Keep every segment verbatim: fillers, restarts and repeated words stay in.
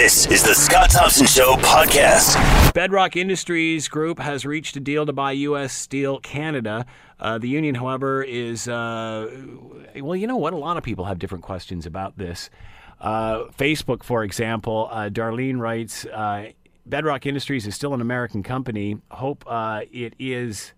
This is the Scott Thompson Show podcast. Bedrock Industries Group has reached a deal to buy U S. Steel Canada. Uh, the union, however, is... Uh, well, you know what? A lot of people have different questions about this. Uh, Facebook, for example, uh, Darlene writes, uh, Bedrock Industries is still an American company. Hope uh, it is...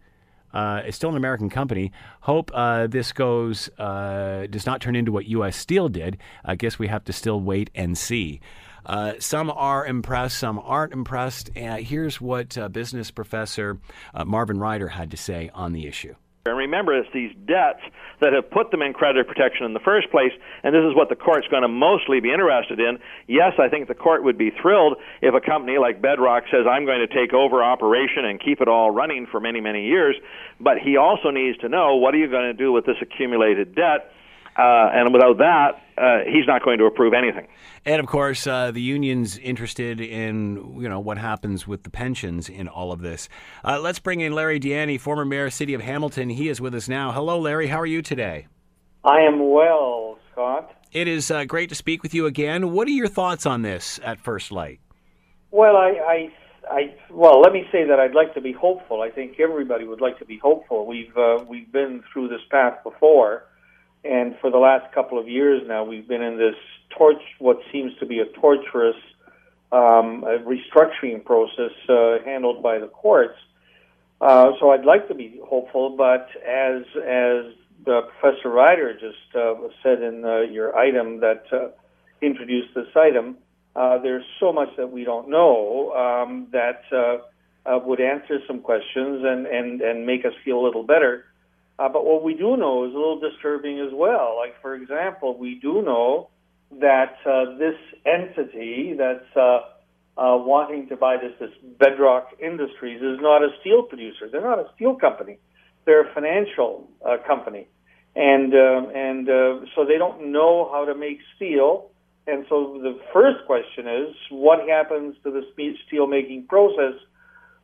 Uh, it's still an American company. Hope uh, this goes uh, does not turn into what U S. Steel did. I guess we have to still wait and see. Uh, some are impressed, some aren't impressed. Uh, here's what uh, business professor uh, Marvin Ryder had to say on the issue. And remember, it's these debts that have put them in creditor protection in the first place, and this is what the court's going to mostly be interested in. Yes, I think the court would be thrilled if a company like Bedrock says, I'm going to take over operation and keep it all running for many, many years, but he also needs to know, what are you going to do with this accumulated debt? Uh, and without that, uh, he's not going to approve anything. And, of course, uh, the union's interested in, you know, what happens with the pensions in all of this. Uh, let's bring in Larry Di Ianni, former mayor of City of Hamilton. He is with us now. Hello, Larry. How are you today? I am well, Scott. It is uh, great to speak with you again. What are your thoughts on this at first light? Well, I, I, I well, let me say that I'd like to be hopeful. I think everybody would like to be hopeful. We've uh, we've been through this path before. And for the last couple of years now, we've been in this torch, what seems to be a torturous um, restructuring process uh, handled by the courts. Uh, so I'd like to be hopeful, but as as uh, Professor Ryder just uh, said in uh, your item that uh, introduced this item, uh, there's so much that we don't know um, that uh, uh, would answer some questions and, and, and make us feel a little better. Uh, but what we do know is a little disturbing as well. Like, for example, we do know that uh, this entity that's uh, uh, wanting to buy this, this Bedrock Industries, is not a steel producer. They're not a steel company. They're a financial uh, company. And, um, and uh, so they don't know how to make steel. And so the first question is, what happens to the steel-making process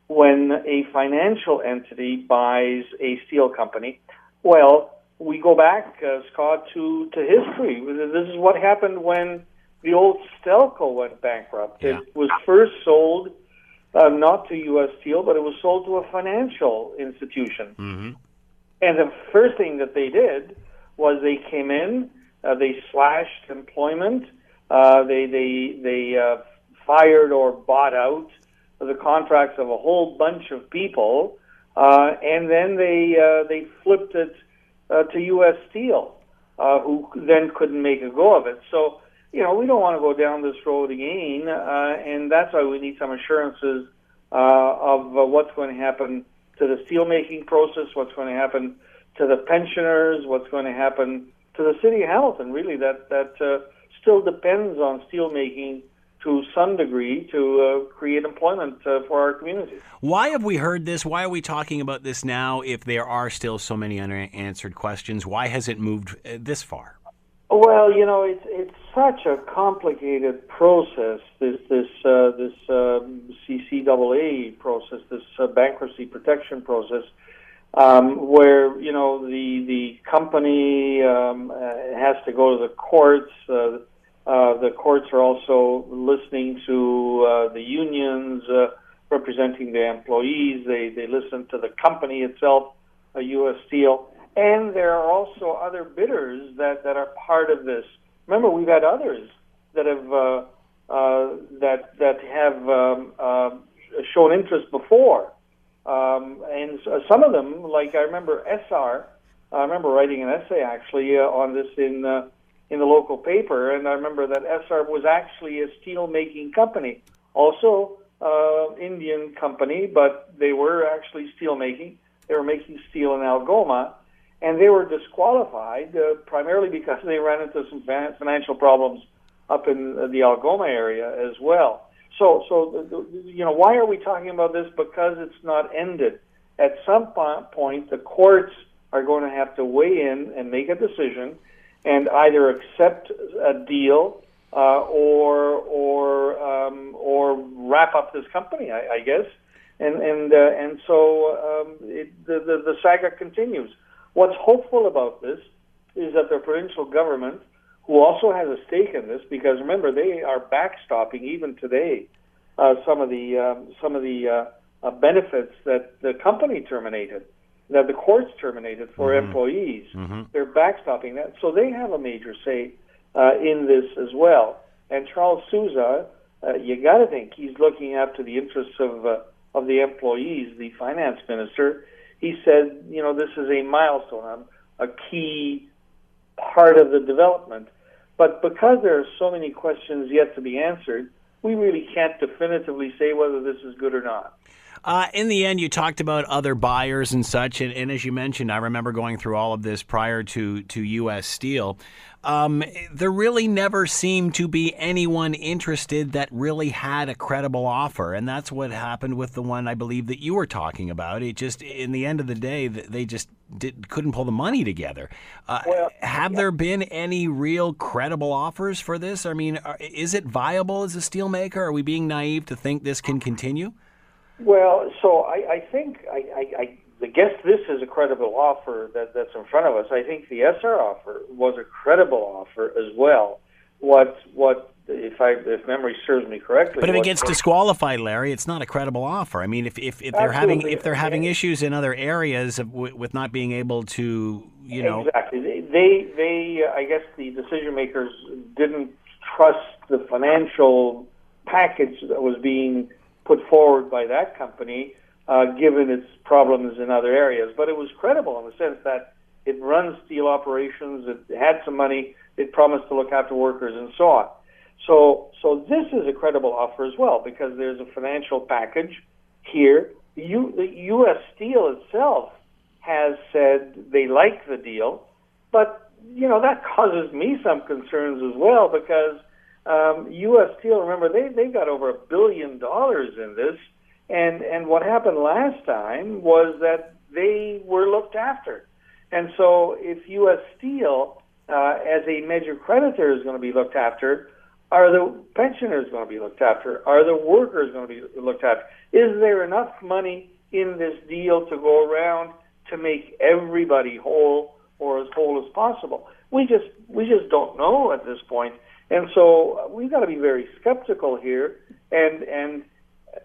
when a financial entity buys a steel company? Well, we go back, uh, Scott, to, to history. This is what happened when the old Stelco went bankrupt. Yeah. It was first sold uh, not to U S. Steel, but it was sold to a financial institution. Mm-hmm. And the first thing that they did was they came in, uh, they slashed employment, uh, they, they, they uh, fired or bought out the contracts of a whole bunch of people, uh, and then they uh, they flipped it uh, to U S. Steel, uh, who then couldn't make a go of it. So, you know, we don't want to go down this road again, uh, and that's why we need some assurances uh, of uh, what's going to happen to the steelmaking process, what's going to happen to the pensioners, what's going to happen to the city of Hamilton. Really, that that uh, still depends on steelmaking to some degree, to uh, create employment uh, for our communities. Why have we heard this? Why are we talking about this now if there are still so many unanswered questions? Why has it moved uh, this far? Well, you know, it's it's such a complicated process, this this uh, this um, C C A A process, this uh, bankruptcy protection process, um, where, you know, the, the company um, has to go to the courts. Uh, Uh, the courts are also listening to uh, the unions uh, representing their employees. They they listen to the company itself, uh, U S. Steel. And there are also other bidders that, that are part of this. Remember, we've had others that have uh, uh, that that have um, uh, shown interest before. Um, and some of them, like I remember Essar, I remember writing an essay actually uh, on this in... Uh, in the local paper, and I remember that Essar was actually a steel-making company, also uh, Indian company, but they were actually steel-making. They were making steel in Algoma, and they were disqualified uh, primarily because they ran into some financial problems up in the Algoma area as well. So, so you know, why are we talking about this? Because it's not ended. At some point, the courts are going to have to weigh in and make a decision and either accept a deal uh, or or um, or wrap up this company, I, I guess, and and uh, and so um, it, the, the the saga continues. What's hopeful about this is that the provincial government, who also has a stake in this, because remember, they are backstopping even today uh, some of the um, some of the uh, uh, benefits that the company terminated, that the courts terminated for mm-hmm. employees. Mm-hmm. They're backstopping that, so they have a major say uh, in this as well. And Charles Sousa, uh, you got to think he's looking after the interests of uh, of the employees. The finance minister, he said, you know, this is a milestone, a key part of the development. But because there are so many questions yet to be answered, we really can't definitively say whether this is good or not. Uh, in the end, you talked about other buyers and such, and, and as you mentioned, I remember going through all of this prior to, to U S. Steel. Um, there really never seemed to be anyone interested that really had a credible offer, and that's what happened with the one I believe that you were talking about. It just, in the end of the day, they just did, couldn't pull the money together. Uh, well, have yeah. there been any real credible offers for this? I mean, are, is it viable as a steelmaker? Are we being naive to think this can continue? Well, so I, I think, I, I, I guess this is a credible offer that, that's in front of us. I think the Essar offer was a credible offer as well. What, what if I, if memory serves me correctly. But if it gets disqualified, Larry, it's not a credible offer. I mean, if, if, if they're having if they're having issues in other areas of, with not being able to, you know. Exactly. They, they, they I guess the decision makers didn't trust the financial package that was being put forward by that company, uh, given its problems in other areas. But it was credible in the sense that it runs steel operations, it had some money, it promised to look after workers, and so on. So, so this is a credible offer as well, because there's a financial package here. U, the U S. Steel itself has said they like the deal, but you know that causes me some concerns as well, because Um, U S. Steel, remember, they, they got over a billion dollars in this, and, and what happened last time was that they were looked after. And so if U S. Steel, uh, as a major creditor, is going to be looked after, are the pensioners going to be looked after? Are the workers going to be looked after? Is there enough money in this deal to go around to make everybody whole, or as whole as possible? We just we just don't know at this point. And so we've got to be very skeptical here. And, and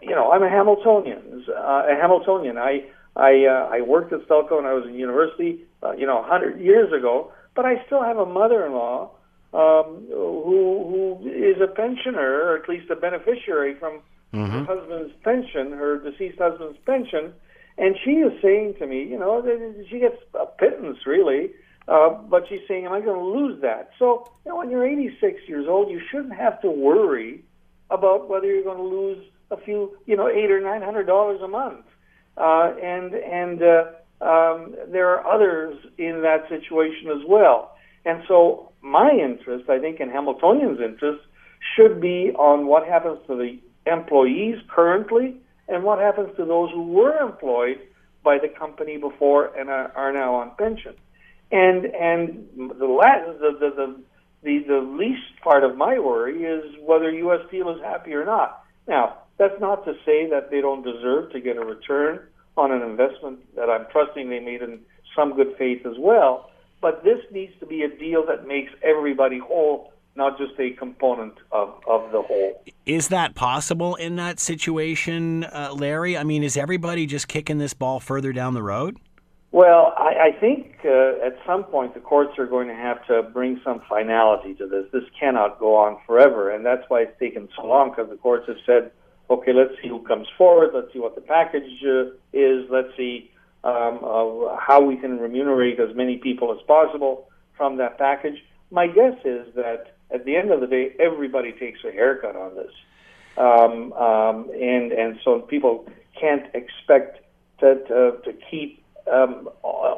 you know, I'm a Hamiltonian. Uh, a Hamiltonian. I I, uh, I worked at Stelco when I was in university, uh, you know, one hundred years ago. But I still have a mother-in-law um, who, who is a pensioner, or at least a beneficiary from mm-hmm. her husband's pension, her deceased husband's pension. And she is saying to me, you know, that she gets a pittance, really. Uh, but she's saying, am I going to lose that? So, you know, when you're eighty-six years old, you shouldn't have to worry about whether you're going to lose a few, you know, eight or nine hundred dollars a month. Uh, and and uh, um, there are others in that situation as well. And so, my interest, I think, and Hamiltonian's interest, should be on what happens to the employees currently and what happens to those who were employed by the company before and are, are now on pension. And and the, last, the, the the the the least part of my worry is whether U S. Steel is happy or not. Now, that's not to say that they don't deserve to get a return on an investment that I'm trusting they made in some good faith as well. But this needs to be a deal that makes everybody whole, not just a component of, of the whole. Is that possible in that situation, uh, Larry? I mean, is everybody just kicking this ball further down the road? Well, I, I think uh, at some point the courts are going to have to bring some finality to this. This cannot go on forever, and that's why it's taken so long, because the courts have said, okay, let's see who comes forward, let's see what the package uh, is, let's see um, uh, how we can remunerate as many people as possible from that package. My guess is that at the end of the day, everybody takes a haircut on this, um, um, and, and so people can't expect to, to, to keep Um,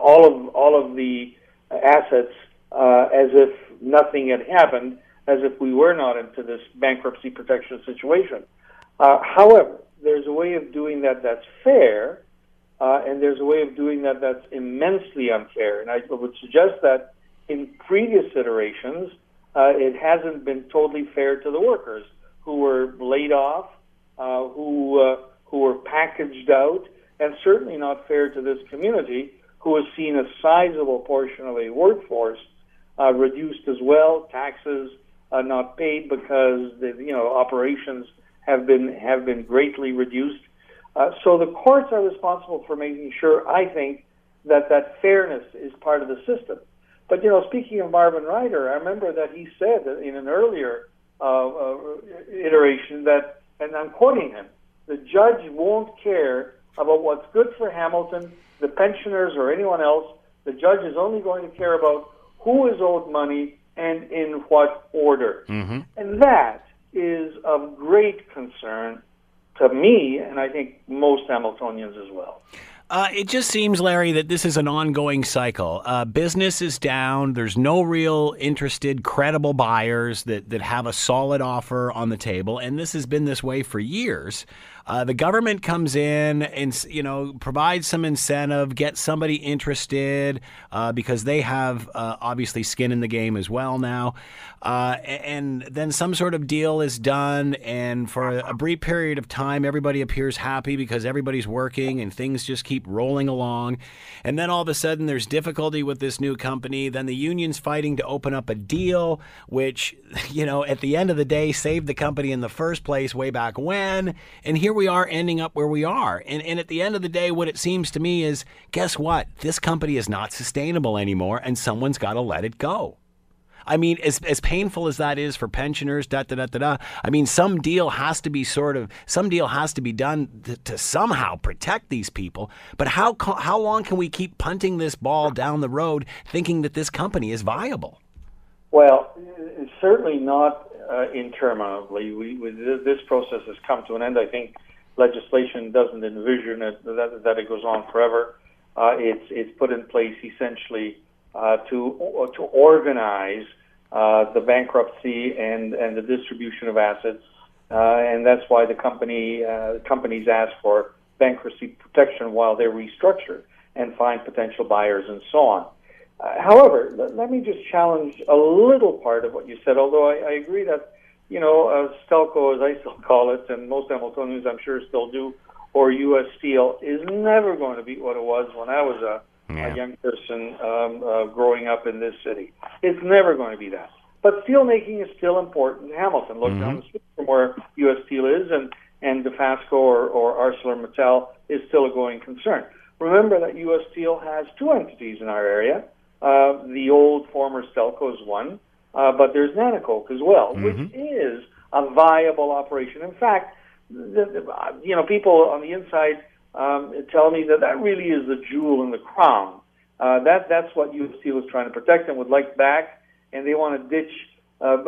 all of all of the assets uh, as if nothing had happened, as if we were not into this bankruptcy protection situation. Uh, however, there's a way of doing that that's fair, uh, and there's a way of doing that that's immensely unfair. And I would suggest that in previous iterations, uh, it hasn't been totally fair to the workers who were laid off, uh, who uh, who were packaged out, and certainly not fair to this community, who has seen a sizable portion of a workforce uh, reduced as well. Taxes are not paid because the, you know, operations have been have been greatly reduced. Uh, so the courts are responsible for making sure, I think, that that fairness is part of the system. But, you know, speaking of Marvin Ryder, I remember that he said in an earlier uh, uh, iteration that, and I'm quoting him, the judge won't care about what's good for Hamilton, the pensioners, or anyone else. The judge is only going to care about who is owed money and in what order. Mm-hmm. And that is of great concern to me, and I think most Hamiltonians as well. Uh, it just seems, Larry, that this is an ongoing cycle. Uh, business is down. There's no real interested, credible buyers that, that have a solid offer on the table, and this has been this way for years. Uh, the government comes in and, you know, provides some incentive, gets somebody interested uh, because they have uh, obviously skin in the game as well now. Uh, and then some sort of deal is done. And for a brief period of time, everybody appears happy because everybody's working and things just keep rolling along. And then all of a sudden there's difficulty with this new company. Then the union's fighting to open up a deal, which, you know, at the end of the day, saved the company in the first place way back when. And here we are ending up where we are. And and at the end of the day, what it seems to me is, guess what? This company is not sustainable anymore, and someone's got to let it go. I mean, as as painful as that is for pensioners, da da da da da. I mean, some deal has to be sort of some deal has to be done to, to somehow protect these people. But how how long can we keep punting this ball down the road, thinking that this company is viable? Well, certainly not uh, interminably. We, we this process has come to an end. I think legislation doesn't envision it, that that it goes on forever. Uh, it's it's put in place essentially. Uh, to or to organize uh, the bankruptcy and, and the distribution of assets, uh, and that's why the company uh, companies ask for bankruptcy protection while they restructure and find potential buyers and so on. Uh, however, let, let me just challenge a little part of what you said. Although I, I agree that, you know, uh, Stelco, as I still call it, and most Hamiltonians I'm sure still do, or U S Steel is never going to be what it was when I was a Yeah. a young person um, uh, growing up in this city. It's never going to be that. But steelmaking is still important in Hamilton. Look mm-hmm. down the street from where U S Steel is, and, and Dofasco or, or ArcelorMittal is still a going concern. Remember that U S Steel has two entities in our area. Uh, the old former Stelco is one, uh, but there's Nanticoke as well, mm-hmm. which is a viable operation. In fact, the, the, you know, people on the inside Um, tell me that that really is the jewel in the crown. Uh, that that's what U S Steel is trying to protect and would like back, and they want to ditch, uh,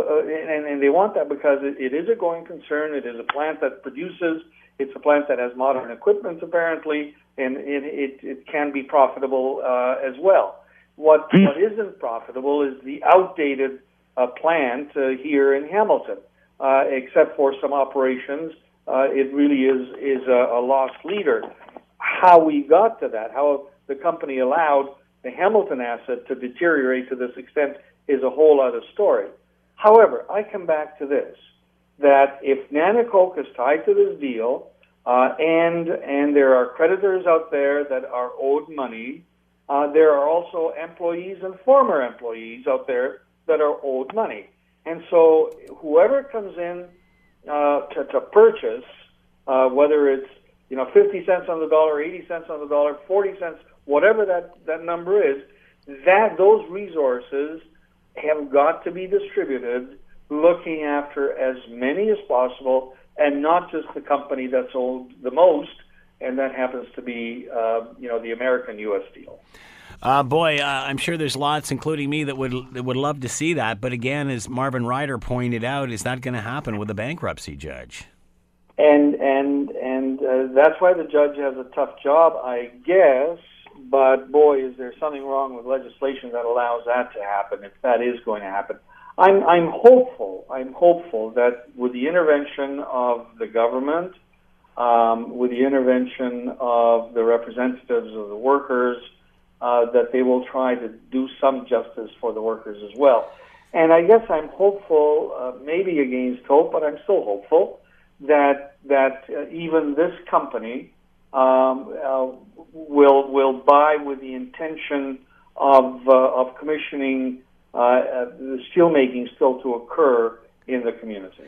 and, and they want that because it, it is a going concern. It is a plant that produces. It's a plant that has modern equipment, apparently, and it it, it can be profitable uh, as well. What mm. what isn't profitable is the outdated uh, plant uh, here in Hamilton, uh, except for some operations. Uh, it really is is a, a lost leader. How we got to that, how the company allowed the Hamilton asset to deteriorate to this extent is a whole other story. However, I come back to this, that if Nanticoke is tied to this deal uh, and, and there are creditors out there that are owed money, uh, there are also employees and former employees out there that are owed money. And so whoever comes in Uh, to, to purchase, uh, whether it's, you know, fifty cents on the dollar, eighty cents on the dollar, forty cents, whatever that, that number is, that those resources have got to be distributed, looking after as many as possible, and not just the company that's owed the most, and that happens to be, uh, you know, the American U S Steel. Uh, boy, uh, I'm sure there's lots, including me, that would that would love to see that. But again, as Marvin Ryder pointed out, is not going to happen with a bankruptcy judge. And and and uh, that's why the judge has a tough job, I guess. But boy, is there something wrong with legislation that allows that to happen? If that is going to happen, I'm I'm hopeful. I'm hopeful that with the intervention of the government, um, with the intervention of the representatives of the workers. Uh, that they will try to do some justice for the workers as well. And I guess I'm hopeful, uh, maybe against hope, but I'm still hopeful, that that uh, even this company um, uh, will will buy with the intention of, uh, of commissioning uh, uh, the steelmaking still to occur in the community.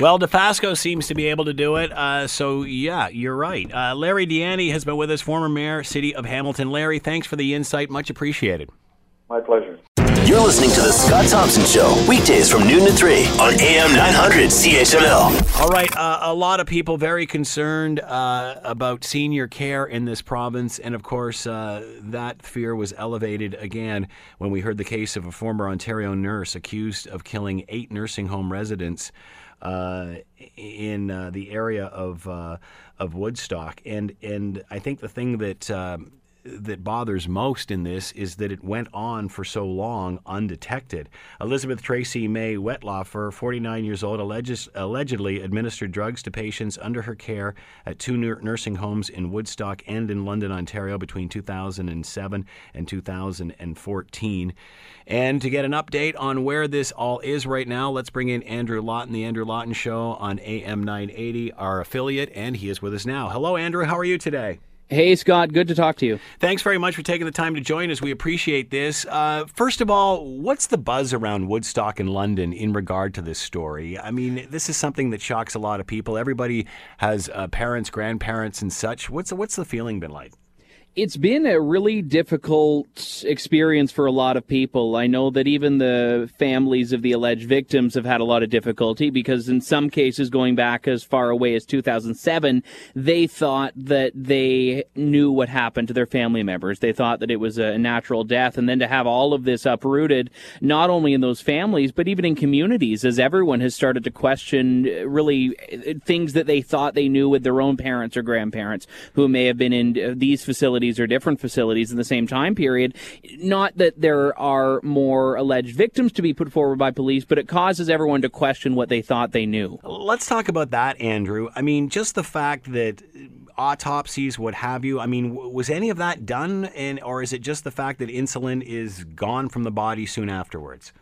Well, Dofasco seems to be able to do it, uh, so yeah, you're right. Uh, Larry Di Ianni has been with us, former mayor, City of Hamilton. Larry, thanks for the insight. Much appreciated. My pleasure. You're listening to The Scott Thompson Show, weekdays from noon to three on A M nine hundred C H M L. All right, uh, a lot of people very concerned uh, about senior care in this province, and of course, uh, that fear was elevated again when we heard the case of a former Ontario nurse accused of killing eight nursing home residents uh, in uh, the area of uh, of Woodstock. And, and I think the thing that... Um, that bothers most in this is that it went on for so long undetected. Elizabeth Tracy May Wettlaufer, forty-nine years old, alleged, allegedly administered drugs to patients under her care at two nursing homes in Woodstock and in London, Ontario between two thousand seven and two thousand fourteen. And to get an update on where this all is right now, let's bring in Andrew Lawton, the Andrew Lawton Show on A M nine eighty, our affiliate, and he is with us now. Hello, Andrew. How are you today? Hey, Scott. Good to talk to you. Thanks very much for taking the time to join us. We appreciate this. Uh, first of all, what's the buzz around Woodstock and London in regard to this story? I mean, this is something that shocks a lot of people. Everybody has uh, parents, grandparents, and such. What's, what's the feeling been like? It's been a really difficult experience for a lot of people. I know that even the families of the alleged victims have had a lot of difficulty because in some cases, going back as far away as two thousand seven, they thought that they knew what happened to their family members. They thought that it was a natural death. And then to have all of this uprooted, not only in those families, but even in communities, as everyone has started to question really things that they thought they knew with their own parents or grandparents who may have been in these facilities or different facilities in the same time period. Not that there are more alleged victims to be put forward by police, but it causes everyone to question what they thought they knew. Let's talk about that, Andrew. I mean, just the fact that autopsies, what have you, I mean, was any of that done, and or is it just the fact that insulin is gone from the body soon afterwards?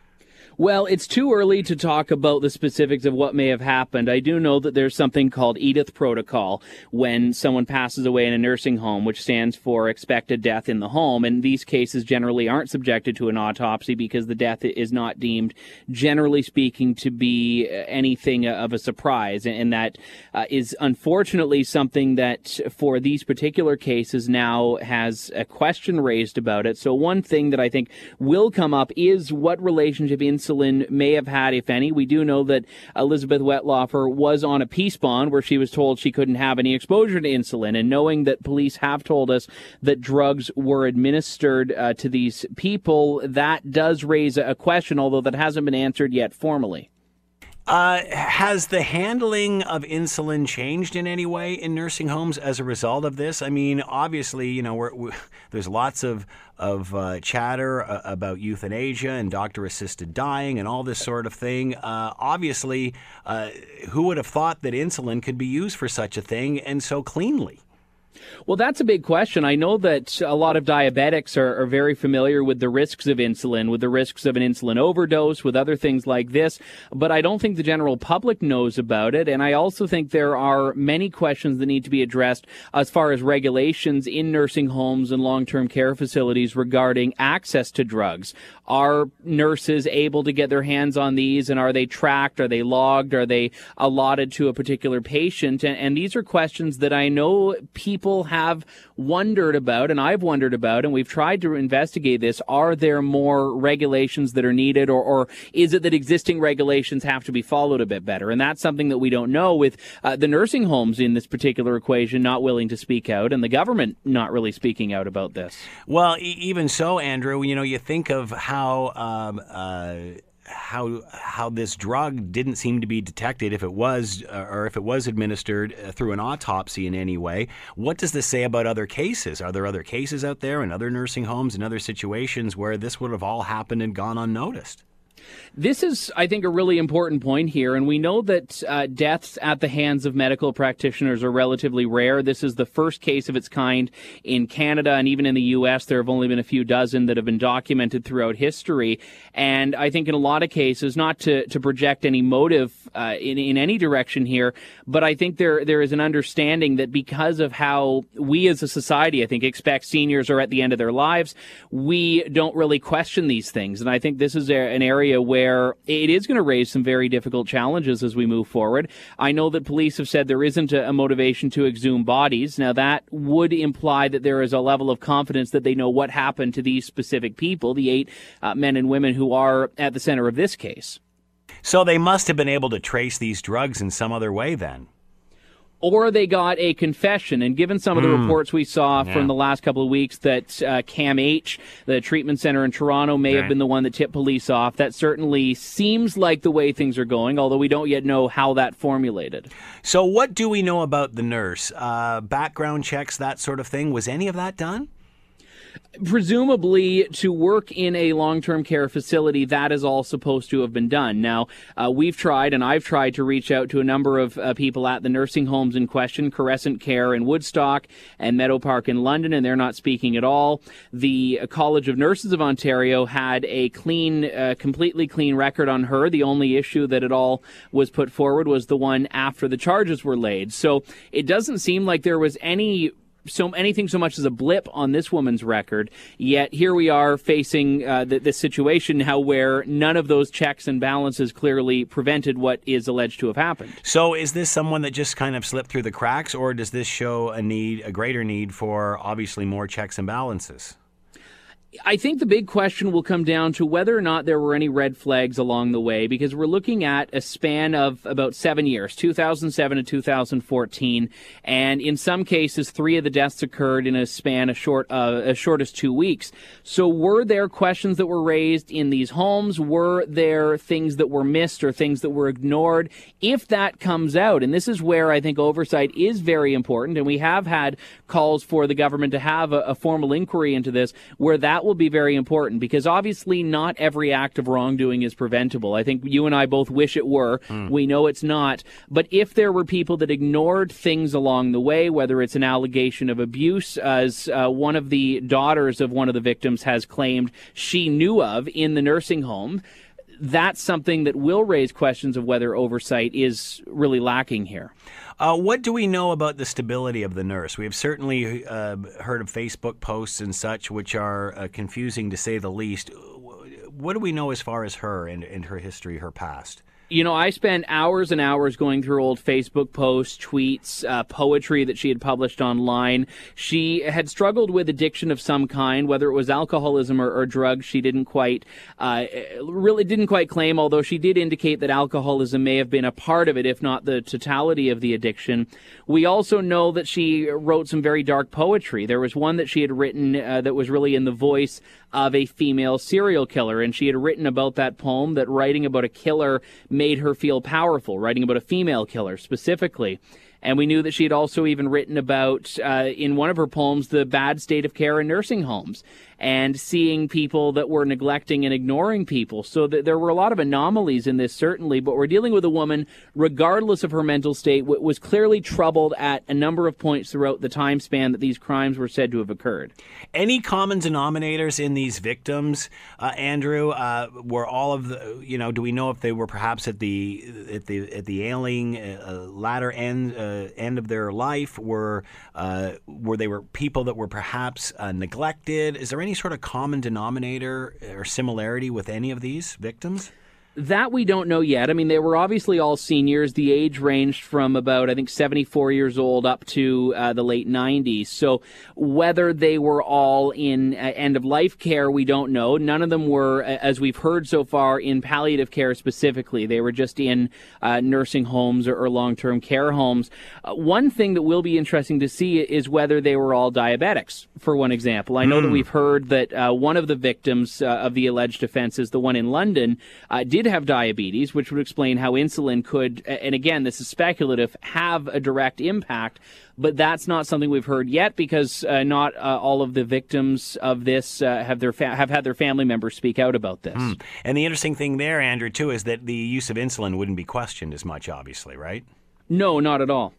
Well, it's too early to talk about the specifics of what may have happened. I do know that there's something called EDITH protocol when someone passes away in a nursing home, which stands for expected death in the home. And these cases generally aren't subjected to an autopsy because the death is not deemed, generally speaking, to be anything of a surprise. And that uh, is unfortunately something that for these particular cases now has a question raised about it. So one thing that I think will come up is what relationship insulin may have had, if any. We do know that Elizabeth Wettlaufer was on a peace bond where she was told she couldn't have any exposure to insulin. And knowing that police have told us that drugs were administered uh, to these people, that does raise a question, although that hasn't been answered yet formally. Uh, has the handling of insulin changed in any way in nursing homes as a result of this? I mean, obviously, you know, we're, we're, there's lots of of uh, chatter uh, about euthanasia and doctor-assisted dying and all this sort of thing. Uh, obviously, uh, who would have thought that insulin could be used for such a thing and so cleanly? Well, that's a big question. I know that a lot of diabetics are, are very familiar with the risks of insulin, with the risks of an insulin overdose, with other things like this, but I don't think the general public knows about it. And I also think there are many questions that need to be addressed as far as regulations in nursing homes and long-term care facilities regarding access to drugs. Are nurses able to get their hands on these, and are they tracked? Are they logged? Are they allotted to a particular patient? And, and these are questions that I know people have wondered about, and I've wondered about, and we've tried to investigate this. Are there more regulations that are needed, or, or is it that existing regulations have to be followed a bit better? And that's something that we don't know, with uh, the nursing homes in this particular equation not willing to speak out and the government not really speaking out about this. Well, e- even so, Andrew, you know, you think of how... Um, uh How how this drug didn't seem to be detected if it was uh, or if it was administered uh, through an autopsy in any way. What does this say about other cases? Are there other cases out there in other nursing homes and other situations where this would have all happened and gone unnoticed? This is, I think, a really important point here, and we know that uh, deaths at the hands of medical practitioners are relatively rare. This is the first case of its kind in Canada, and even in the U S there have only been a few dozen that have been documented throughout history. And I think in a lot of cases, not to, to project any motive uh, in, in any direction here, but I think there there is an understanding that because of how we as a society, I think, expect seniors are at the end of their lives, we don't really question these things. And I think this is a, an area where where it is going to raise some very difficult challenges as we move forward. I know that police have said there isn't a, a motivation to exhume bodies. Now, that would imply that there is a level of confidence that they know what happened to these specific people, the eight uh, men and women who are at the center of this case. So they must have been able to trace these drugs in some other way then. Or they got a confession. And given some of the mm. reports we saw yeah. from the last couple of weeks that uh, C A M H, the treatment center in Toronto, may right. have been the one that tipped police off, that certainly seems like the way things are going, although we don't yet know how that formulated. So what do we know about the nurse? Uh, background checks, that sort of thing. Was any of that done? Presumably, to work in a long-term care facility, that is all supposed to have been done. Now, uh, we've tried, and I've tried to reach out to a number of uh, people at the nursing homes in question, Caressant Care in Woodstock and Meadow Park in London, and they're not speaking at all. The College of Nurses of Ontario had a clean, uh, completely clean record on her. The only issue that at all was put forward was the one after the charges were laid. So it doesn't seem like there was any... so anything so much as a blip on this woman's record, yet here we are facing uh, th- this situation now where none of those checks and balances clearly prevented what is alleged to have happened. So is this someone that just kind of slipped through the cracks, or does this show a need, a greater need for obviously more checks and balances? I think the big question will come down to whether or not there were any red flags along the way, because we're looking at a span of about seven years, two thousand seven to two thousand fourteen, and in some cases, three of the deaths occurred in a span as short uh, as short as two weeks. So were there questions that were raised in these homes? Were there things that were missed or things that were ignored? If that comes out, and this is where I think oversight is very important, and we have had calls for the government to have a, a formal inquiry into this, where that That will be very important, because obviously not every act of wrongdoing is preventable. I think you and I both wish it were. Mm. We know it's not. But if there were people that ignored things along the way, whether it's an allegation of abuse, as uh, one of the daughters of one of the victims has claimed she knew of in the nursing home, that's something that will raise questions of whether oversight is really lacking here. Uh, what do we know about the stability of the nurse? We have certainly uh, heard of Facebook posts and such, which are uh, confusing to say the least. What do we know as far as her and, and her history, her past? You know, I spent hours and hours going through old Facebook posts, tweets, uh, poetry that she had published online. She had struggled with addiction of some kind, whether it was alcoholism or, or drugs. She didn't quite, uh, really didn't quite claim, although she did indicate that alcoholism may have been a part of it, if not the totality of the addiction. We also know that she wrote some very dark poetry. There was one that she had written uh, that was really in the voice of a female serial killer, and she had written about that poem that writing about a killer made her feel powerful, writing about a female killer specifically. And we knew that she had also even written about, uh, in one of her poems, the bad state of care in nursing homes and seeing people that were neglecting and ignoring people. So th- there were a lot of anomalies in this, certainly, but we're dealing with a woman, regardless of her mental state, w- was clearly troubled at a number of points throughout the time span that these crimes were said to have occurred. Any common denominators in these victims, uh, Andrew, uh, were all of the, you know, do we know if they were perhaps at the, at the, at the ailing uh, latter end, uh, Uh, end of their life? Were uh, were they were people that were perhaps uh, neglected? Is there any sort of common denominator or similarity with any of these victims? That we don't know yet. I mean, they were obviously all seniors. The age ranged from about, I think, seventy-four years old up to uh, the late nineties. So whether they were all in uh, end-of-life care, we don't know. None of them were, as we've heard so far, in palliative care specifically. They were just in uh, nursing homes or, or long-term care homes. Uh, one thing that will be interesting to see is whether they were all diabetics, for one example. I know mm. that we've heard that uh, one of the victims uh, of the alleged offenses, the one in London, uh, did have diabetes, which would explain how insulin could, and again, this is speculative, have a direct impact. But that's not something we've heard yet, because uh, not uh, all of the victims of this uh, have their fa- have had their family members speak out about this. Mm. And the interesting thing there, Andrew, too, is that the use of insulin wouldn't be questioned as much, obviously, right? No, not at all.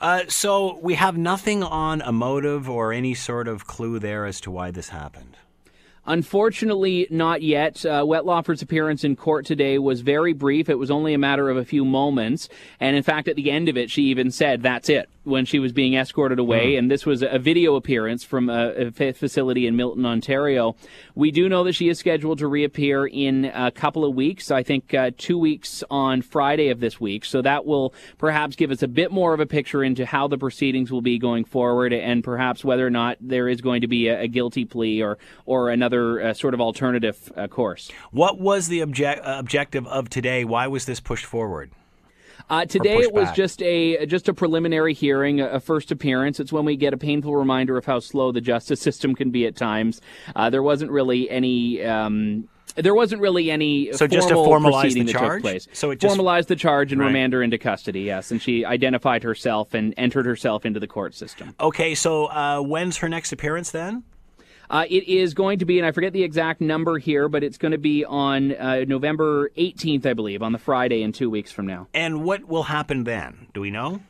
Uh, so we have nothing on a motive or any sort of clue there as to why this happened. Unfortunately, not yet. Uh, Wettlaufer's appearance in court today was very brief. It was only a matter of a few moments. And in fact, at the end of it, she even said, "That's it," when she was being escorted away. Mm-hmm. And this was a video appearance from a, a facility in Milton, Ontario. We do know that she is scheduled to reappear in a couple of weeks, I think uh, two weeks on Friday of this week. So that will perhaps give us a bit more of a picture into how the proceedings will be going forward, and perhaps whether or not there is going to be a, a guilty plea or, or another uh, sort of alternative uh, course. What was the obje- objective of today? Why was this pushed forward? Uh, today it was just a just a preliminary hearing, a first appearance. It's when we get a painful reminder of how slow the justice system can be at times. Uh, there wasn't really any. Um, there wasn't really any. So formal just to formalize the charge. Took place. So it just formalized the charge and right. Remand her into custody. Yes, and she identified herself and entered herself into the court system. Okay, so uh, when's her next appearance then? Uh, it is going to be, and I forget the exact number here, but it's going to be on uh, November eighteenth, I believe, on the Friday in two weeks from now. And what will happen then? Do we know?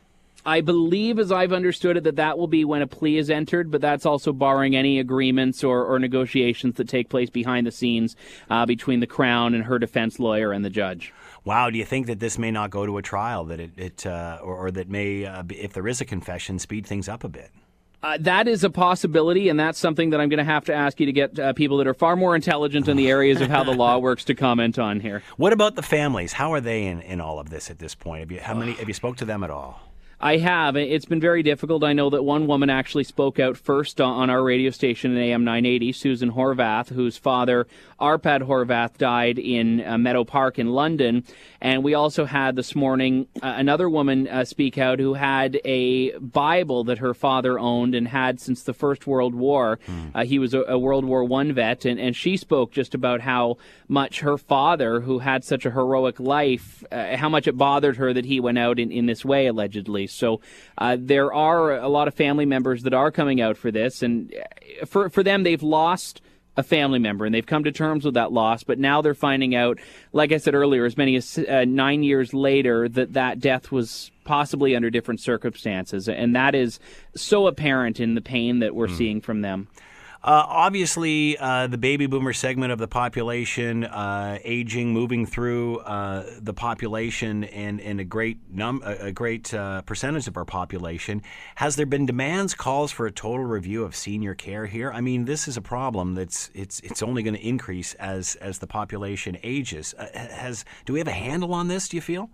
I believe, as I've understood it, that that will be when a plea is entered, but that's also barring any agreements or, or negotiations that take place behind the scenes uh, between the Crown and her defense lawyer and the judge. Wow, do you think that this may not go to a trial, that it, it uh, or, or that may, uh, if there is a confession, speed things up a bit? Uh, that is a possibility, and that's something that I'm going to have to ask you to get uh, people that are far more intelligent in the areas of how the law works to comment on here. What about the families? How are they in, in all of this at this point? Have you, how many, have you spoke to them at all? I have. It's been very difficult. I know that one woman actually spoke out first on our radio station at A M nine eighty, Susan Horvath, whose father, Arpad Horvath, died in uh, Meadow Park in London. And we also had this morning uh, another woman uh, speak out who had a Bible that her father owned and had since the First World War. Mm. Uh, he was a, a World War One vet, and, and she spoke just about how much her father, who had such a heroic life, uh, how much it bothered her that he went out in, in this way, allegedly. So uh, there are a lot of family members that are coming out for this. And for, for them, they've lost a family member and they've come to terms with that loss. But now they're finding out, like I said earlier, as many as uh, nine years later, that that death was possibly under different circumstances. And that is so apparent in the pain that we're mm. seeing from them. Uh, obviously, uh, the baby boomer segment of the population, uh, aging, moving through uh, the population, and, and a great num a great uh, percentage of our population. Has there been demands, calls for a total review of senior care here? I mean, this is a problem that's it's it's only going to increase as as the population ages. Uh, has do we have a handle on this? Do you feel?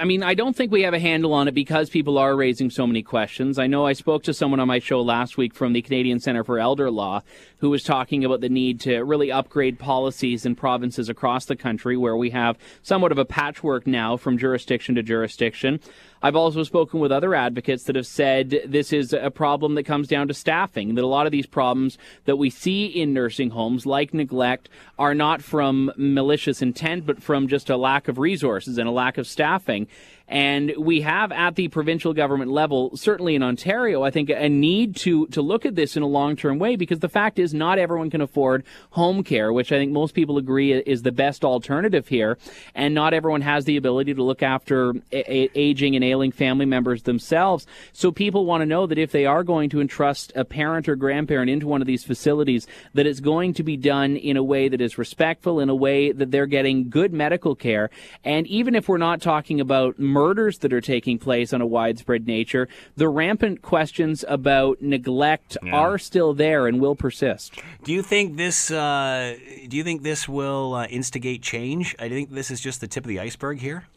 I mean, I don't think we have a handle on it because people are raising so many questions. I know I spoke to someone on my show last week from the Canadian Centre for Elder Law who was talking about the need to really upgrade policies in provinces across the country where we have somewhat of a patchwork now from jurisdiction to jurisdiction. I've also spoken with other advocates that have said this is a problem that comes down to staffing, that a lot of these problems that we see in nursing homes, like neglect, are not from malicious intent, but from just a lack of resources and a lack of staffing. And we have at the provincial government level, certainly in Ontario, I think a need to to look at this in a long-term way, because the fact is not everyone can afford home care, which I think most people agree is the best alternative here. And not everyone has the ability to look after a- a- aging and ailing family members themselves. So people want to know that if they are going to entrust a parent or grandparent into one of these facilities, that it's going to be done in a way that is respectful, in a way that they're getting good medical care. And even if we're not talking about murders that are taking place on a widespread nature, the rampant questions about neglect yeah. are still there and will persist. Do you think this? Uh, do you think this will uh, instigate change? I think this is just the tip of the iceberg here.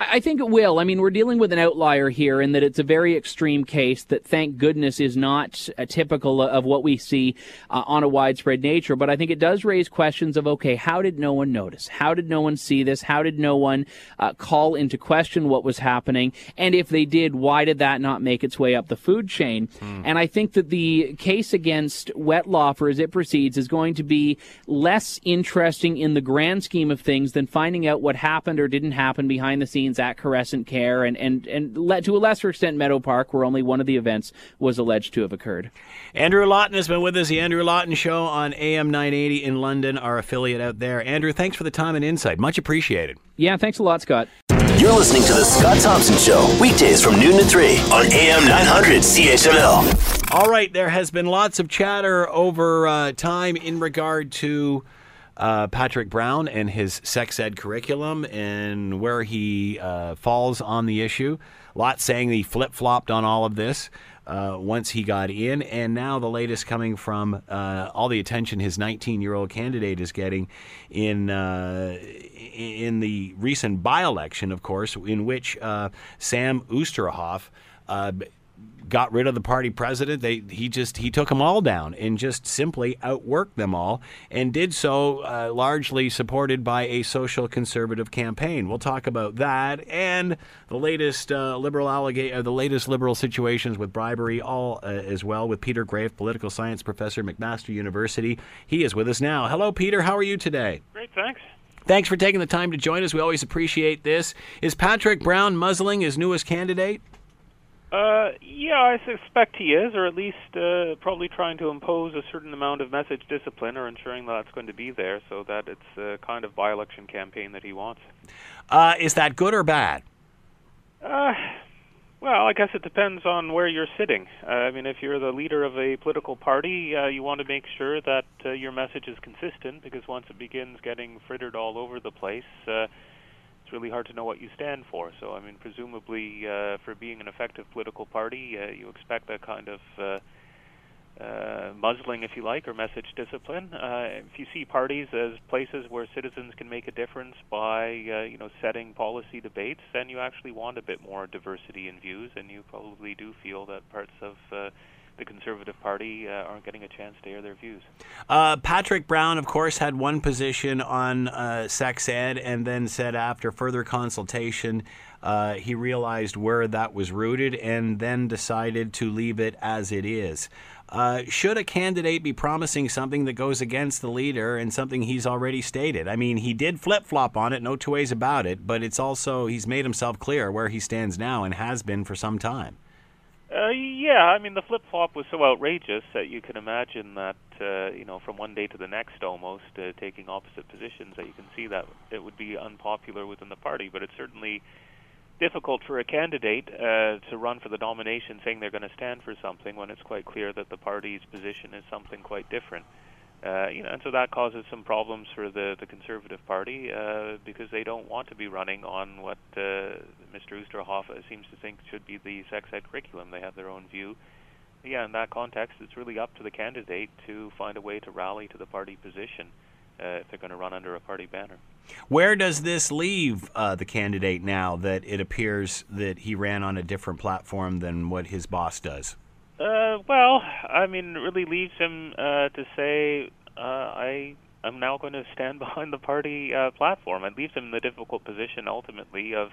I think it will. I mean, we're dealing with an outlier here in that it's a very extreme case that, thank goodness, is not uh, typical of what we see uh, on a widespread nature. But I think it does raise questions of, okay, how did no one notice? How did no one see this? How did no one uh, call into question what was happening? And if they did, why did that not make its way up the food chain? Mm. And I think that the case against Wettlaufer, as it proceeds, is going to be less interesting in the grand scheme of things than finding out what happened or didn't happen behind the scenes at Caressant Care and, and, and led to a lesser extent Meadow Park, where only one of the events was alleged to have occurred. Andrew Lawton has been with us. The Andrew Lawton Show on A M nine eighty in London, our affiliate out there. Andrew, thanks for the time and insight. Much appreciated. Yeah, thanks a lot, Scott. You're listening to The Scott Thompson Show, weekdays from noon to three on A M nine hundred C H M L. All right, there has been lots of chatter over uh, time in regard to Uh, Patrick Brown and his sex ed curriculum and where he uh, falls on the issue. Lots saying he flip-flopped on all of this uh, once he got in, and now the latest coming from uh, all the attention his nineteen-year-old candidate is getting in uh, in the recent by-election, of course, in which uh, Sam Oosterhoff uh, got rid of the party president. They he just he took them all down and just simply outworked them all, and did so uh, largely supported by a social conservative campaign. We'll talk about that and the latest uh, liberal alleg- uh, the latest liberal situations with bribery, all uh, as well, with Peter Graefe, political science professor, McMaster University. He is with us now. Hello, Peter. How are you today? Great, thanks. Thanks for taking the time to join us. We always appreciate this. Is Patrick Brown muzzling his newest candidate? Uh, yeah, I suspect he is, or at least uh, probably trying to impose a certain amount of message discipline or ensuring that it's going to be there so that it's the kind of by-election campaign that he wants. Uh, is that good or bad? Uh, well, I guess it depends on where you're sitting. Uh, I mean, if you're the leader of a political party, uh, you want to make sure that uh, your message is consistent, because once it begins getting frittered all over the place, uh, it's really hard to know what you stand for. So, I mean, presumably uh, for being an effective political party, uh, you expect that kind of uh, uh, muzzling, if you like, or message discipline. Uh, if you see parties as places where citizens can make a difference by, uh, you know, setting policy debates, then you actually want a bit more diversity in views, and you probably do feel that parts of uh, the Conservative Party uh, aren't getting a chance to air their views. Uh, Patrick Brown, of course, had one position on uh, sex ed, and then said after further consultation, uh, he realized where that was rooted and then decided to leave it as it is. Uh, should a candidate be promising something that goes against the leader and something he's already stated? I mean, he did flip-flop on it, no two ways about it, but it's also, he's made himself clear where he stands now and has been for some time. Uh, yeah, I mean, the flip-flop was so outrageous that you can imagine that, uh, you know, from one day to the next almost, uh, taking opposite positions, that you can see that it would be unpopular within the party. But it's certainly difficult for a candidate uh, to run for the nomination saying they're going to stand for something when it's quite clear that the party's position is something quite different. Uh, you know, and so that causes some problems for the, the Conservative Party uh, because they don't want to be running on what uh, Mister Oosterhoff seems to think should be the sex ed curriculum. They have their own view. Yeah, in that context, it's really up to the candidate to find a way to rally to the party position uh, if they're going to run under a party banner. Where does this leave uh, the candidate now that it appears that he ran on a different platform than what his boss does? Uh, well, I mean, it really leaves him uh, to say, uh, I am now going to stand behind the party uh, platform. It leaves him in the difficult position, ultimately, of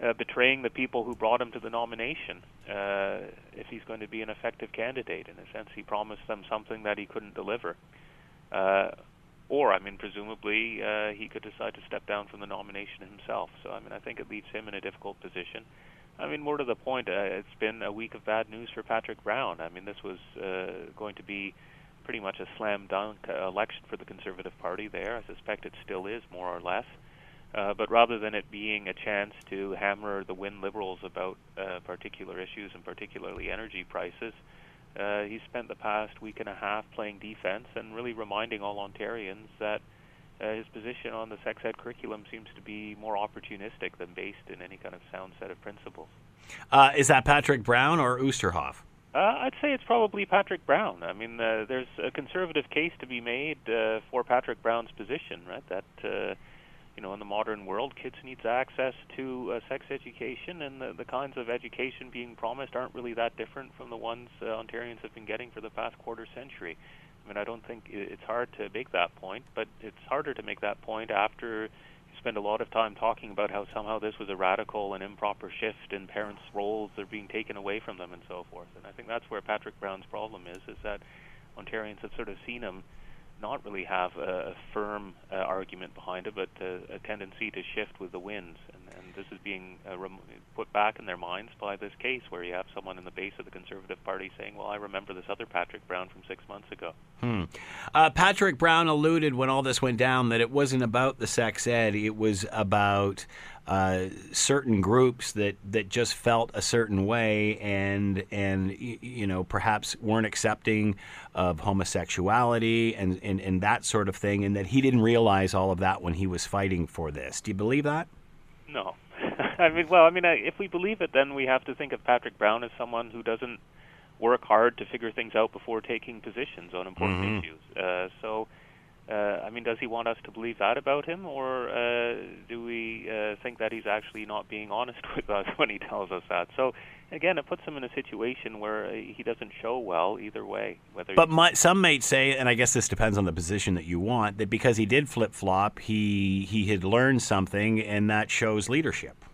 uh, betraying the people who brought him to the nomination uh, if he's going to be an effective candidate. In a sense, he promised them something that he couldn't deliver. Uh, or, I mean, presumably, uh, he could decide to step down from the nomination himself. So, I mean, I think it leaves him in a difficult position. I mean, more to the point, uh, it's been a week of bad news for Patrick Brown. I mean, this was uh, going to be pretty much a slam dunk election for the Conservative Party there. I suspect it still is, more or less. Uh, but rather than it being a chance to hammer the win Liberals about uh, particular issues, and particularly energy prices, uh, he spent the past week and a half playing defense and really reminding all Ontarians that Uh, his position on the sex ed curriculum seems to be more opportunistic than based in any kind of sound set of principles. Uh, is that Patrick Brown or Oosterhoff? Uh, I'd say it's probably Patrick Brown. I mean, uh, there's a conservative case to be made uh, for Patrick Brown's position, right? That, uh, you know, in the modern world, kids need access to uh, sex education, and the, the kinds of education being promised aren't really that different from the ones uh, Ontarians have been getting for the past quarter century. I mean, I don't think it's hard to make that point, but it's harder to make that point after you spend a lot of time talking about how somehow this was a radical and improper shift in parents' roles, they're being taken away from them and so forth. And I think that's where Patrick Brown's problem is, is that Ontarians have sort of seen him not really have a, a firm uh, argument behind it, but uh, a tendency to shift with the winds. And, and this is being uh, rem- put back in their minds by this case where you have someone in the base of the Conservative Party saying, well, I remember this other Patrick Brown from six months ago. Hmm. Uh, Patrick Brown alluded when all this went down that it wasn't about the sex ed, it was about Uh, certain groups that, that just felt a certain way and, and you know, perhaps weren't accepting of homosexuality and, and, and that sort of thing, and that he didn't realize all of that when he was fighting for this. Do you believe that? No. I mean, well, I mean, if we believe it, then we have to think of Patrick Brown as someone who doesn't work hard to figure things out before taking positions on important mm-hmm. issues. Uh, so... Uh, I mean, does he want us to believe that about him, or uh, do we uh, think that he's actually not being honest with us when he tells us that? So, again, it puts him in a situation where he doesn't show well either way. Whether but my, some might say, and I guess this depends on the position that you want, that because he did flip-flop, he, he had learned something, and that shows leadership.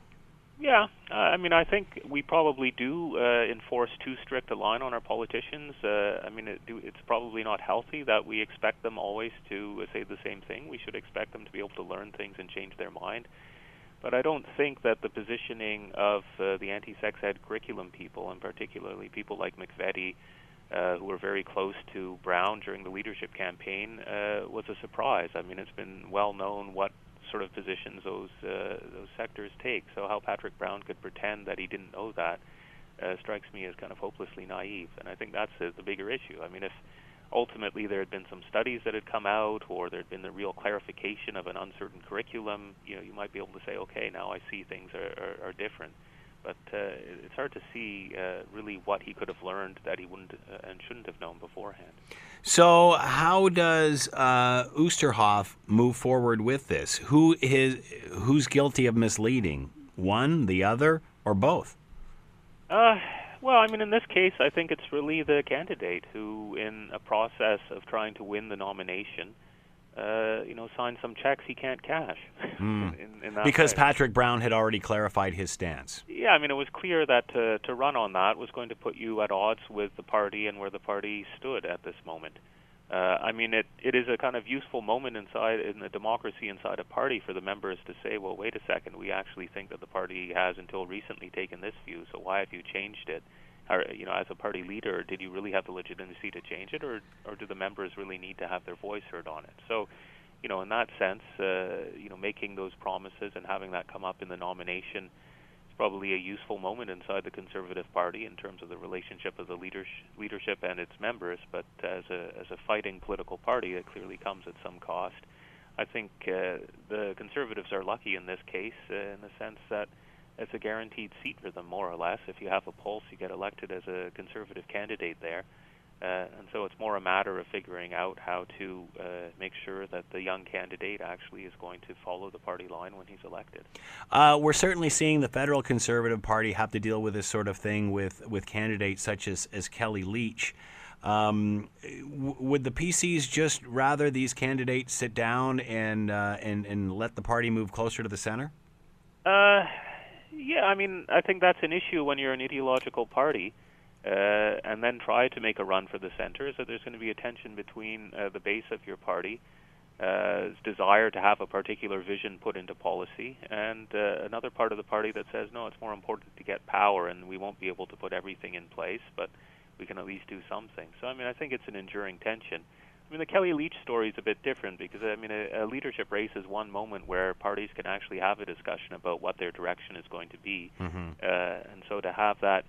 Yeah, uh, I mean, I think we probably do uh, enforce too strict a line on our politicians. Uh, I mean, it do, it's probably not healthy that we expect them always to say the same thing. We should expect them to be able to learn things and change their mind. But I don't think that the positioning of uh, the anti-sex ed curriculum people, and particularly people like McVetti, uh, who were very close to Brown during the leadership campaign, uh, was a surprise. I mean, it's been well known what sort of positions those uh, those sectors take. So how Patrick Brown could pretend that he didn't know that uh, strikes me as kind of hopelessly naive. And I think that's uh, the bigger issue. I mean, if ultimately there had been some studies that had come out, or there had been the real clarification of an uncertain curriculum, you know, you might be able to say, okay, now I see things are, are, are different. But uh, it's hard to see uh, really what he could have learned that he wouldn't uh, and shouldn't have known beforehand. So how does uh, Oosterhoff move forward with this? Who is who's guilty of misleading? One, the other, or both? Uh, well, I mean, in this case, I think it's really the candidate who, in a process of trying to win the nomination, Uh, you know, sign some checks he can't cash. Mm. in, in that because way. Patrick Brown had already clarified his stance. Yeah, I mean, it was clear that to, to run on that was going to put you at odds with the party and where the party stood at this moment. Uh, I mean, it, it is a kind of useful moment inside in the democracy inside a party for the members to say, well, wait a second, we actually think that the party has until recently taken this view, so why have you changed it? Or, you know, as a party leader, did you really have the legitimacy to change it, or, or do the members really need to have their voice heard on it? So, you know, in that sense, uh, you know, making those promises and having that come up in the nomination is probably a useful moment inside the Conservative Party in terms of the relationship of the leaders, leadership and its members. But as a as a fighting political party, it clearly comes at some cost. I think uh, the Conservatives are lucky in this case uh, in the sense that it's a guaranteed seat for them, more or less. If you have a pulse, you get elected as a Conservative candidate there. Uh, and so it's more a matter of figuring out how to uh, make sure that the young candidate actually is going to follow the party line when he's elected. Uh, we're certainly seeing the federal Conservative Party have to deal with this sort of thing with, with candidates such as, as Kellie Leitch. Um, w- would the P Cs just rather these candidates sit down and, uh, and, and let the party move closer to the center? Uh... Yeah, I mean, I think that's an issue when you're an ideological party uh, and then try to make a run for the center. So there's going to be a tension between uh, the base of your party's uh, desire to have a particular vision put into policy and uh, another part of the party that says, no, it's more important to get power and we won't be able to put everything in place, but we can at least do something. So, I mean, I think it's an enduring tension. I mean, the Kellie Leitch story is a bit different because, I mean, a, a leadership race is one moment where parties can actually have a discussion about what their direction is going to be. Mm-hmm. Uh, and so to have that,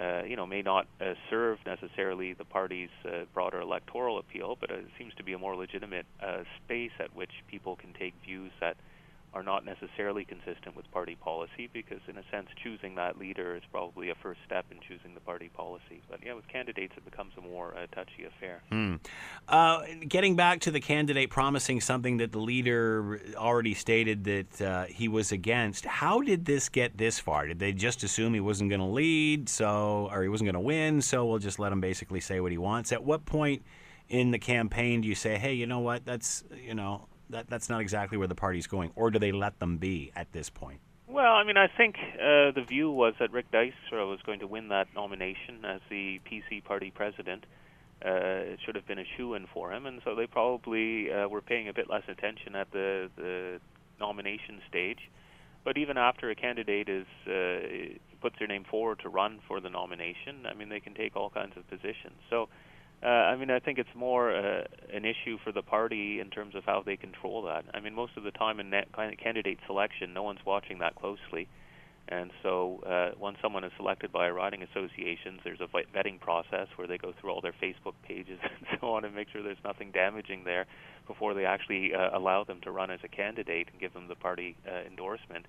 uh, you know, may not uh, serve necessarily the party's uh, broader electoral appeal, but it seems to be a more legitimate uh, space at which people can take views that are not necessarily consistent with party policy, because in a sense choosing that leader is probably a first step in choosing the party policy. But yeah, with candidates it becomes a more uh, touchy affair. Mm. Uh, getting back to the candidate promising something that the leader already stated that uh, he was against, how did this get this far? Did they just assume he wasn't going to lead, so or he wasn't going to win, so we'll just let him basically say what he wants? At what point in the campaign do you say, hey, you know what, that's, you know, That, that's not exactly where the party's going, or do they let them be at this point? Well, I mean, I think uh, the view was that Rick Dykstra was going to win that nomination as the P C party president. Uh, it should have been a shoo-in for him, and so they probably uh, were paying a bit less attention at the, the nomination stage. But even after a candidate is uh, puts their name forward to run for the nomination, I mean, they can take all kinds of positions. So. Uh, I mean, I think it's more uh, an issue for the party in terms of how they control that. I mean, most of the time in that kind of candidate selection, no one's watching that closely. And so uh, when someone is selected by riding associations, there's a vetting process where they go through all their Facebook pages and so on and make sure there's nothing damaging there before they actually uh, allow them to run as a candidate and give them the party uh, endorsement.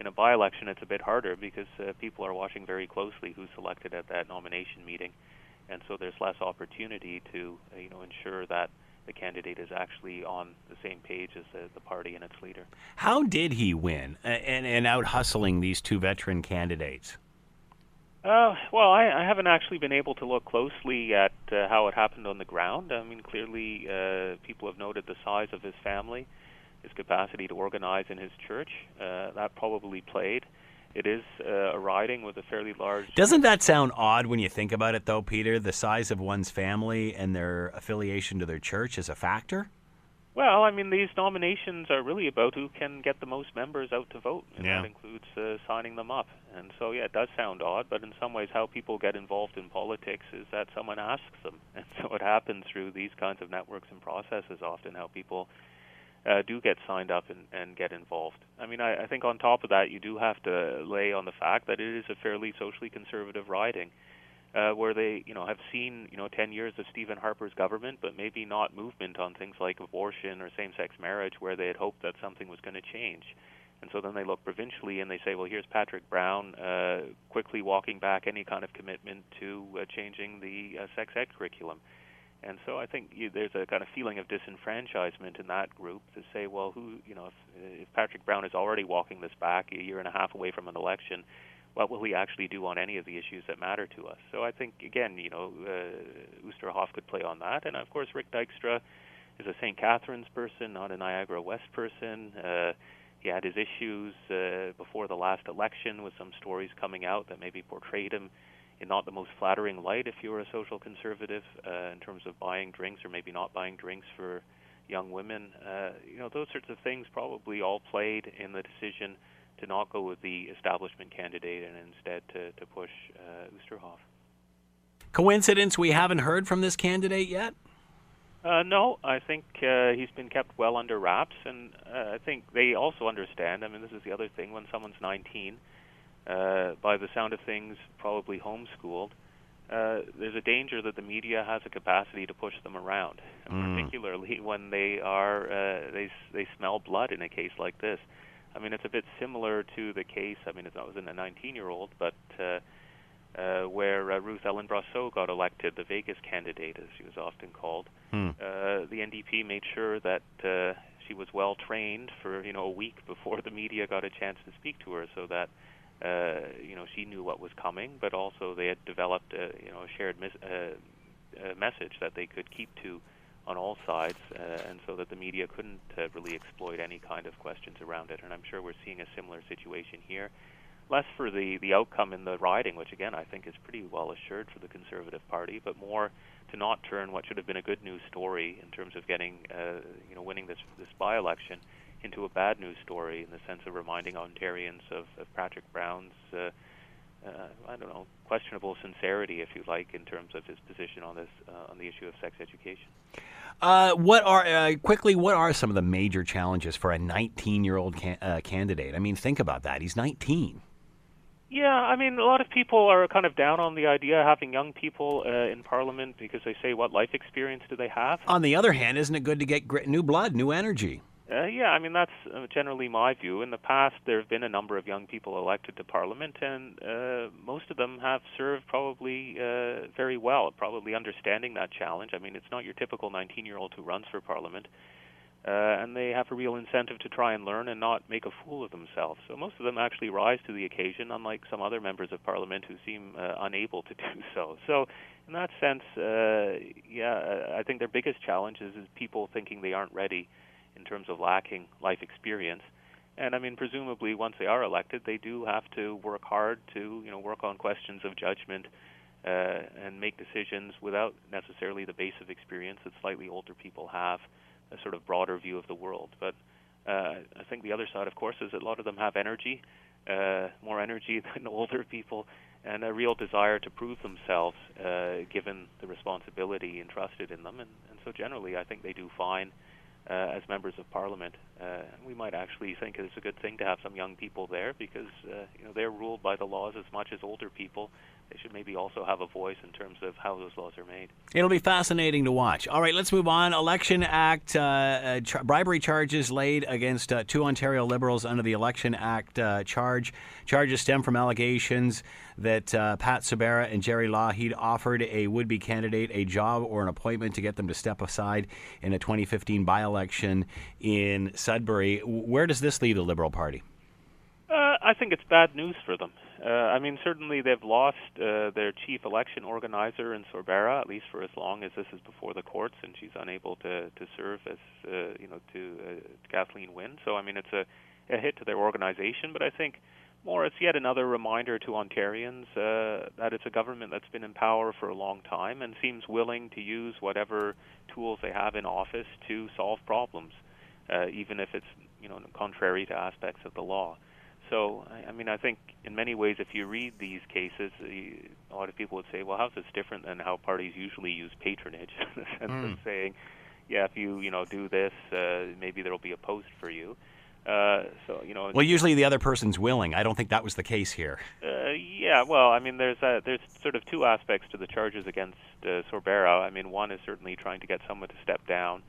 In a by-election, it's a bit harder because uh, people are watching very closely who's selected at that nomination meeting. And so there's less opportunity to, you know, ensure that the candidate is actually on the same page as the, the party and its leader. How did he win and, and out-hustling these two veteran candidates? Uh, well, I, I haven't actually been able to look closely at uh, how it happened on the ground. I mean, clearly uh, people have noted the size of his family, his capacity to organize in his church. Uh, that probably played. It is uh, a riding with a fairly large... Doesn't that sound odd when you think about it, though, Peter? The size of one's family and their affiliation to their church is a factor? Well, I mean, these nominations are really about who can get the most members out to vote, and yeah. that includes uh, signing them up. And so, yeah, it does sound odd, but in some ways how people get involved in politics is that someone asks them. And so it happens through these kinds of networks and processes often, how people... Uh, do get signed up and, and get involved. I mean, I, I think on top of that, you do have to lay on the fact that it is a fairly socially conservative riding, uh, where they, you know, have seen, you know, ten years of Stephen Harper's government, but maybe not movement on things like abortion or same-sex marriage, where they had hoped that something was going to change. And so then they look provincially and they say, well, here's Patrick Brown uh, quickly walking back any kind of commitment to uh, changing the uh, sex ed curriculum. And so I think you, there's a kind of feeling of disenfranchisement in that group to say, well, who, you know, if, if Patrick Brown is already walking this back a year and a half away from an election, what will he actually do on any of the issues that matter to us? So I think, again, you know, uh, Oosterhoff could play on that. And, of course, Rick Dykstra is a Saint Catharines person, not a Niagara West person. Uh, he had his issues uh, before the last election with some stories coming out that maybe portrayed him in not the most flattering light if you were a social conservative uh, in terms of buying drinks or maybe not buying drinks for young women. Uh, you know, those sorts of things probably all played in the decision to not go with the establishment candidate and instead to, to push uh, Oosterhoff. Coincidence we haven't heard from this candidate yet? Uh, no, I think uh, he's been kept well under wraps, and uh, I think they also understand. I mean, this is the other thing, when someone's nineteen, Uh, by the sound of things, probably homeschooled, uh, there's a danger that the media has a capacity to push them around, and mm. particularly when they are uh, they they smell blood in a case like this. I mean, it's a bit similar to the case. I mean, it wasn't a nineteen-year-old, but uh, uh, where uh, Ruth Ellen Brasseur got elected, the Vegas candidate, as she was often called. Mm. Uh, the N D P made sure that. Uh, she was well trained for you know a week before the media got a chance to speak to her, so that. Uh, you know, she knew what was coming, but also they had developed, a, you know, a shared mis- uh, a message that they could keep to on all sides, uh, and so that the media couldn't uh, really exploit any kind of questions around it. And I'm sure we're seeing a similar situation here, less for the, the outcome in the riding, which, again, I think is pretty well assured for the Conservative Party, but more to not turn what should have been a good news story in terms of getting, uh, you know, winning this this by-election into a bad news story in the sense of reminding Ontarians of, of Patrick Brown's, uh, uh, I don't know, questionable sincerity, if you like, in terms of his position on this uh, on the issue of sex education. Uh, what are uh, quickly? What are some of the major challenges for a nineteen-year-old can- uh, candidate? I mean, think about that. He's nineteen. Yeah, I mean, a lot of people are kind of down on the idea of having young people uh, in Parliament because they say, what life experience do they have? On the other hand, isn't it good to get new blood, new energy? Uh, yeah, I mean, that's generally my view. In the past, there have been a number of young people elected to Parliament, and uh, most of them have served probably uh, very well, probably understanding that challenge. I mean, it's not your typical nineteen-year-old who runs for Parliament, uh, and they have a real incentive to try and learn and not make a fool of themselves. So most of them actually rise to the occasion, unlike some other members of Parliament who seem uh, unable to do so. So in that sense, uh, yeah, I think their biggest challenge is, is people thinking they aren't ready in terms of lacking life experience. And I mean, presumably, once they are elected, they do have to work hard to, you know, work on questions of judgment uh, and make decisions without necessarily the base of experience that slightly older people have, a sort of broader view of the world. But uh, I think the other side, of course, is that a lot of them have energy, uh, more energy than older people, and a real desire to prove themselves uh, given the responsibility entrusted in them. And, and so generally, I think they do fine Uh, as members of Parliament. Uh, we might actually think it's a good thing to have some young people there because uh, you know, they're ruled by the laws as much as older people. They should maybe also have a voice in terms of how those laws are made. It'll be fascinating to watch. All right, let's move on. Election Act, uh, uh, tra- bribery charges laid against uh, two Ontario Liberals under the Election Act uh, charge. Charges stem from allegations that uh, Pat Sorbara and Jerry Lougheed offered a would-be candidate a job or an appointment to get them to step aside in a twenty fifteen by-election in Sudbury. Where does this leave the Liberal Party? Uh, I think it's bad news for them. Uh, I mean, certainly they've lost uh, their chief election organizer in Sorbara, at least for as long as this is before the courts, and she's unable to, to serve as, uh, you know, to uh, Kathleen Wynne. So, I mean, it's a, a hit to their organization, but I think more it's yet another reminder to Ontarians uh, that it's a government that's been in power for a long time and seems willing to use whatever tools they have in office to solve problems, uh, even if it's, you know, contrary to aspects of the law. So, I mean, I think in many ways, if you read these cases, a lot of people would say, well, how's this different than how parties usually use patronage? In the sense mm. of saying, yeah, if you, you know, do this, uh, maybe there will be a post for you. Uh, so, you know, well, usually the other person's willing. I don't think that was the case here. Uh, yeah, well, I mean, there's a, there's sort of two aspects to the charges against uh, Sorbara. I mean, one is certainly trying to get someone to step down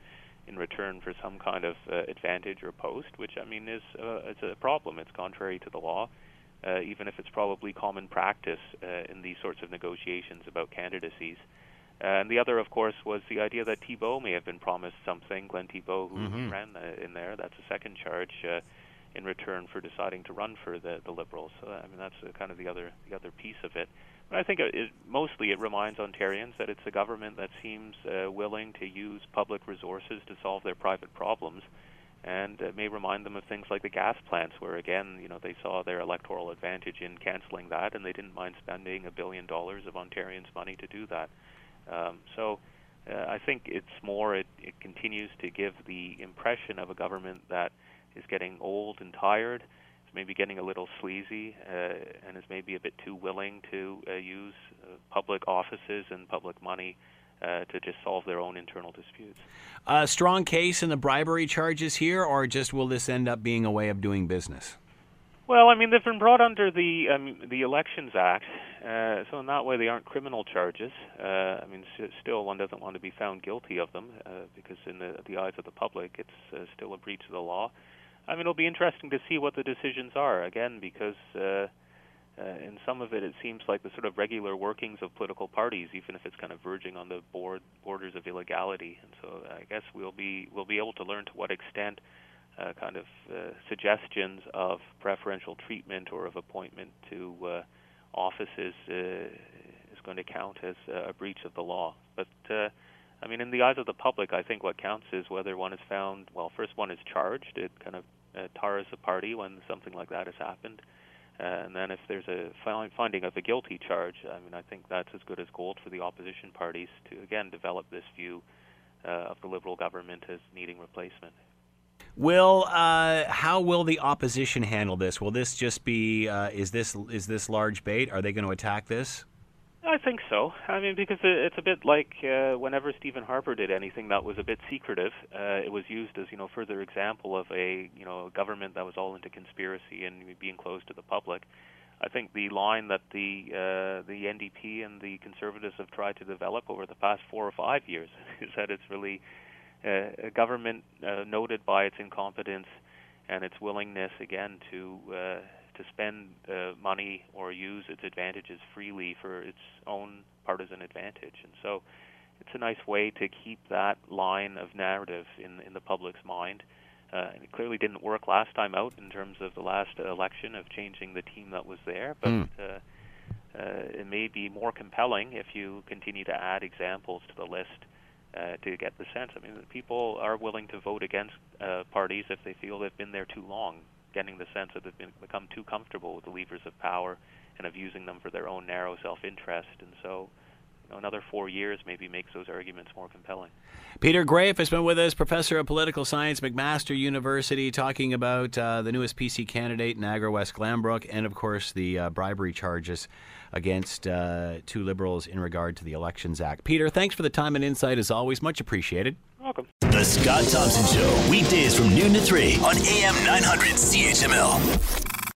in return for some kind of uh, advantage or post, which, I mean, is uh, it's a problem. It's contrary to the law, uh, even if it's probably common practice uh, in these sorts of negotiations about candidacies. Uh, and the other, of course, was the idea that Thibault may have been promised something, Glenn Thibault, who mm-hmm. ran the, in there. That's a second charge uh, in return for deciding to run for the, the Liberals. So, I mean, that's uh, kind of the other the other piece of it. But I think it, it, mostly it reminds Ontarians that it's a government that seems uh, willing to use public resources to solve their private problems, and it may remind them of things like the gas plants, where, again, you know, they saw their electoral advantage in cancelling that, and they didn't mind spending a billion dollars of Ontarians' money to do that. Um, so uh, I think it's more, it, it continues to give the impression of a government that is getting old and tired, is maybe getting a little sleazy, uh, and is maybe a bit too willing to uh, use uh, public offices and public money uh, to just solve their own internal disputes. A strong case in the bribery charges here, or just will this end up being a way of doing business? Well, I mean, they've been brought under the um, the Elections Act, uh, so in that way they aren't criminal charges. Uh, I mean, s- still one doesn't want to be found guilty of them uh, because in the, the eyes of the public it's uh, still a breach of the law. I mean, it'll be interesting to see what the decisions are, again, because uh, uh, in some of it it seems like the sort of regular workings of political parties, even if it's kind of verging on the board, borders of illegality. And so I guess we'll be we'll be able to learn to what extent Uh, kind of uh, suggestions of preferential treatment or of appointment to uh, offices uh, is going to count as uh, a breach of the law. But, uh, I mean, in the eyes of the public, I think what counts is whether one is found, well, first one is charged. It kind of uh, tars the party when something like that has happened. Uh, and then if there's a fi- finding of a guilty charge, I mean, I think that's as good as gold for the opposition parties to, again, develop this view uh, of the Liberal government as needing replacement. Will uh, how will the opposition handle this? Will this just be uh, is this is this large bait? Are they going to attack this? I think so. I mean, because it's a bit like uh, whenever Stephen Harper did anything that was a bit secretive, uh, it was used as, you know, further example of a, you know, government that was all into conspiracy and being closed to the public. I think the line that the uh, the N D P and the Conservatives have tried to develop over the past four or five years is that it's really uh, a government uh, noted by its incompetence and its willingness, again, to uh, to spend uh, money or use its advantages freely for its own partisan advantage. And so it's a nice way to keep that line of narrative in, in the public's mind. Uh, and it clearly didn't work last time out in terms of the last election of changing the team that was there, but mm. uh, uh, it may be more compelling if you continue to add examples to the list uh, to get the sense. I mean, people are willing to vote against uh, parties if they feel they've been there too long, getting the sense that they've been, become too comfortable with the levers of power and of using them for their own narrow self-interest. And so another four years maybe makes those arguments more compelling. Peter Graefe has been with us, professor of political science, McMaster University, talking about uh, the newest P C candidate in Niagara West Glanbrook and, of course, the uh, bribery charges against uh, two Liberals in regard to the Elections Act. Peter, thanks for the time and insight, as always. Much appreciated. Welcome. The Scott Thompson Show, weekdays from noon to three on A M nine hundred C H M L.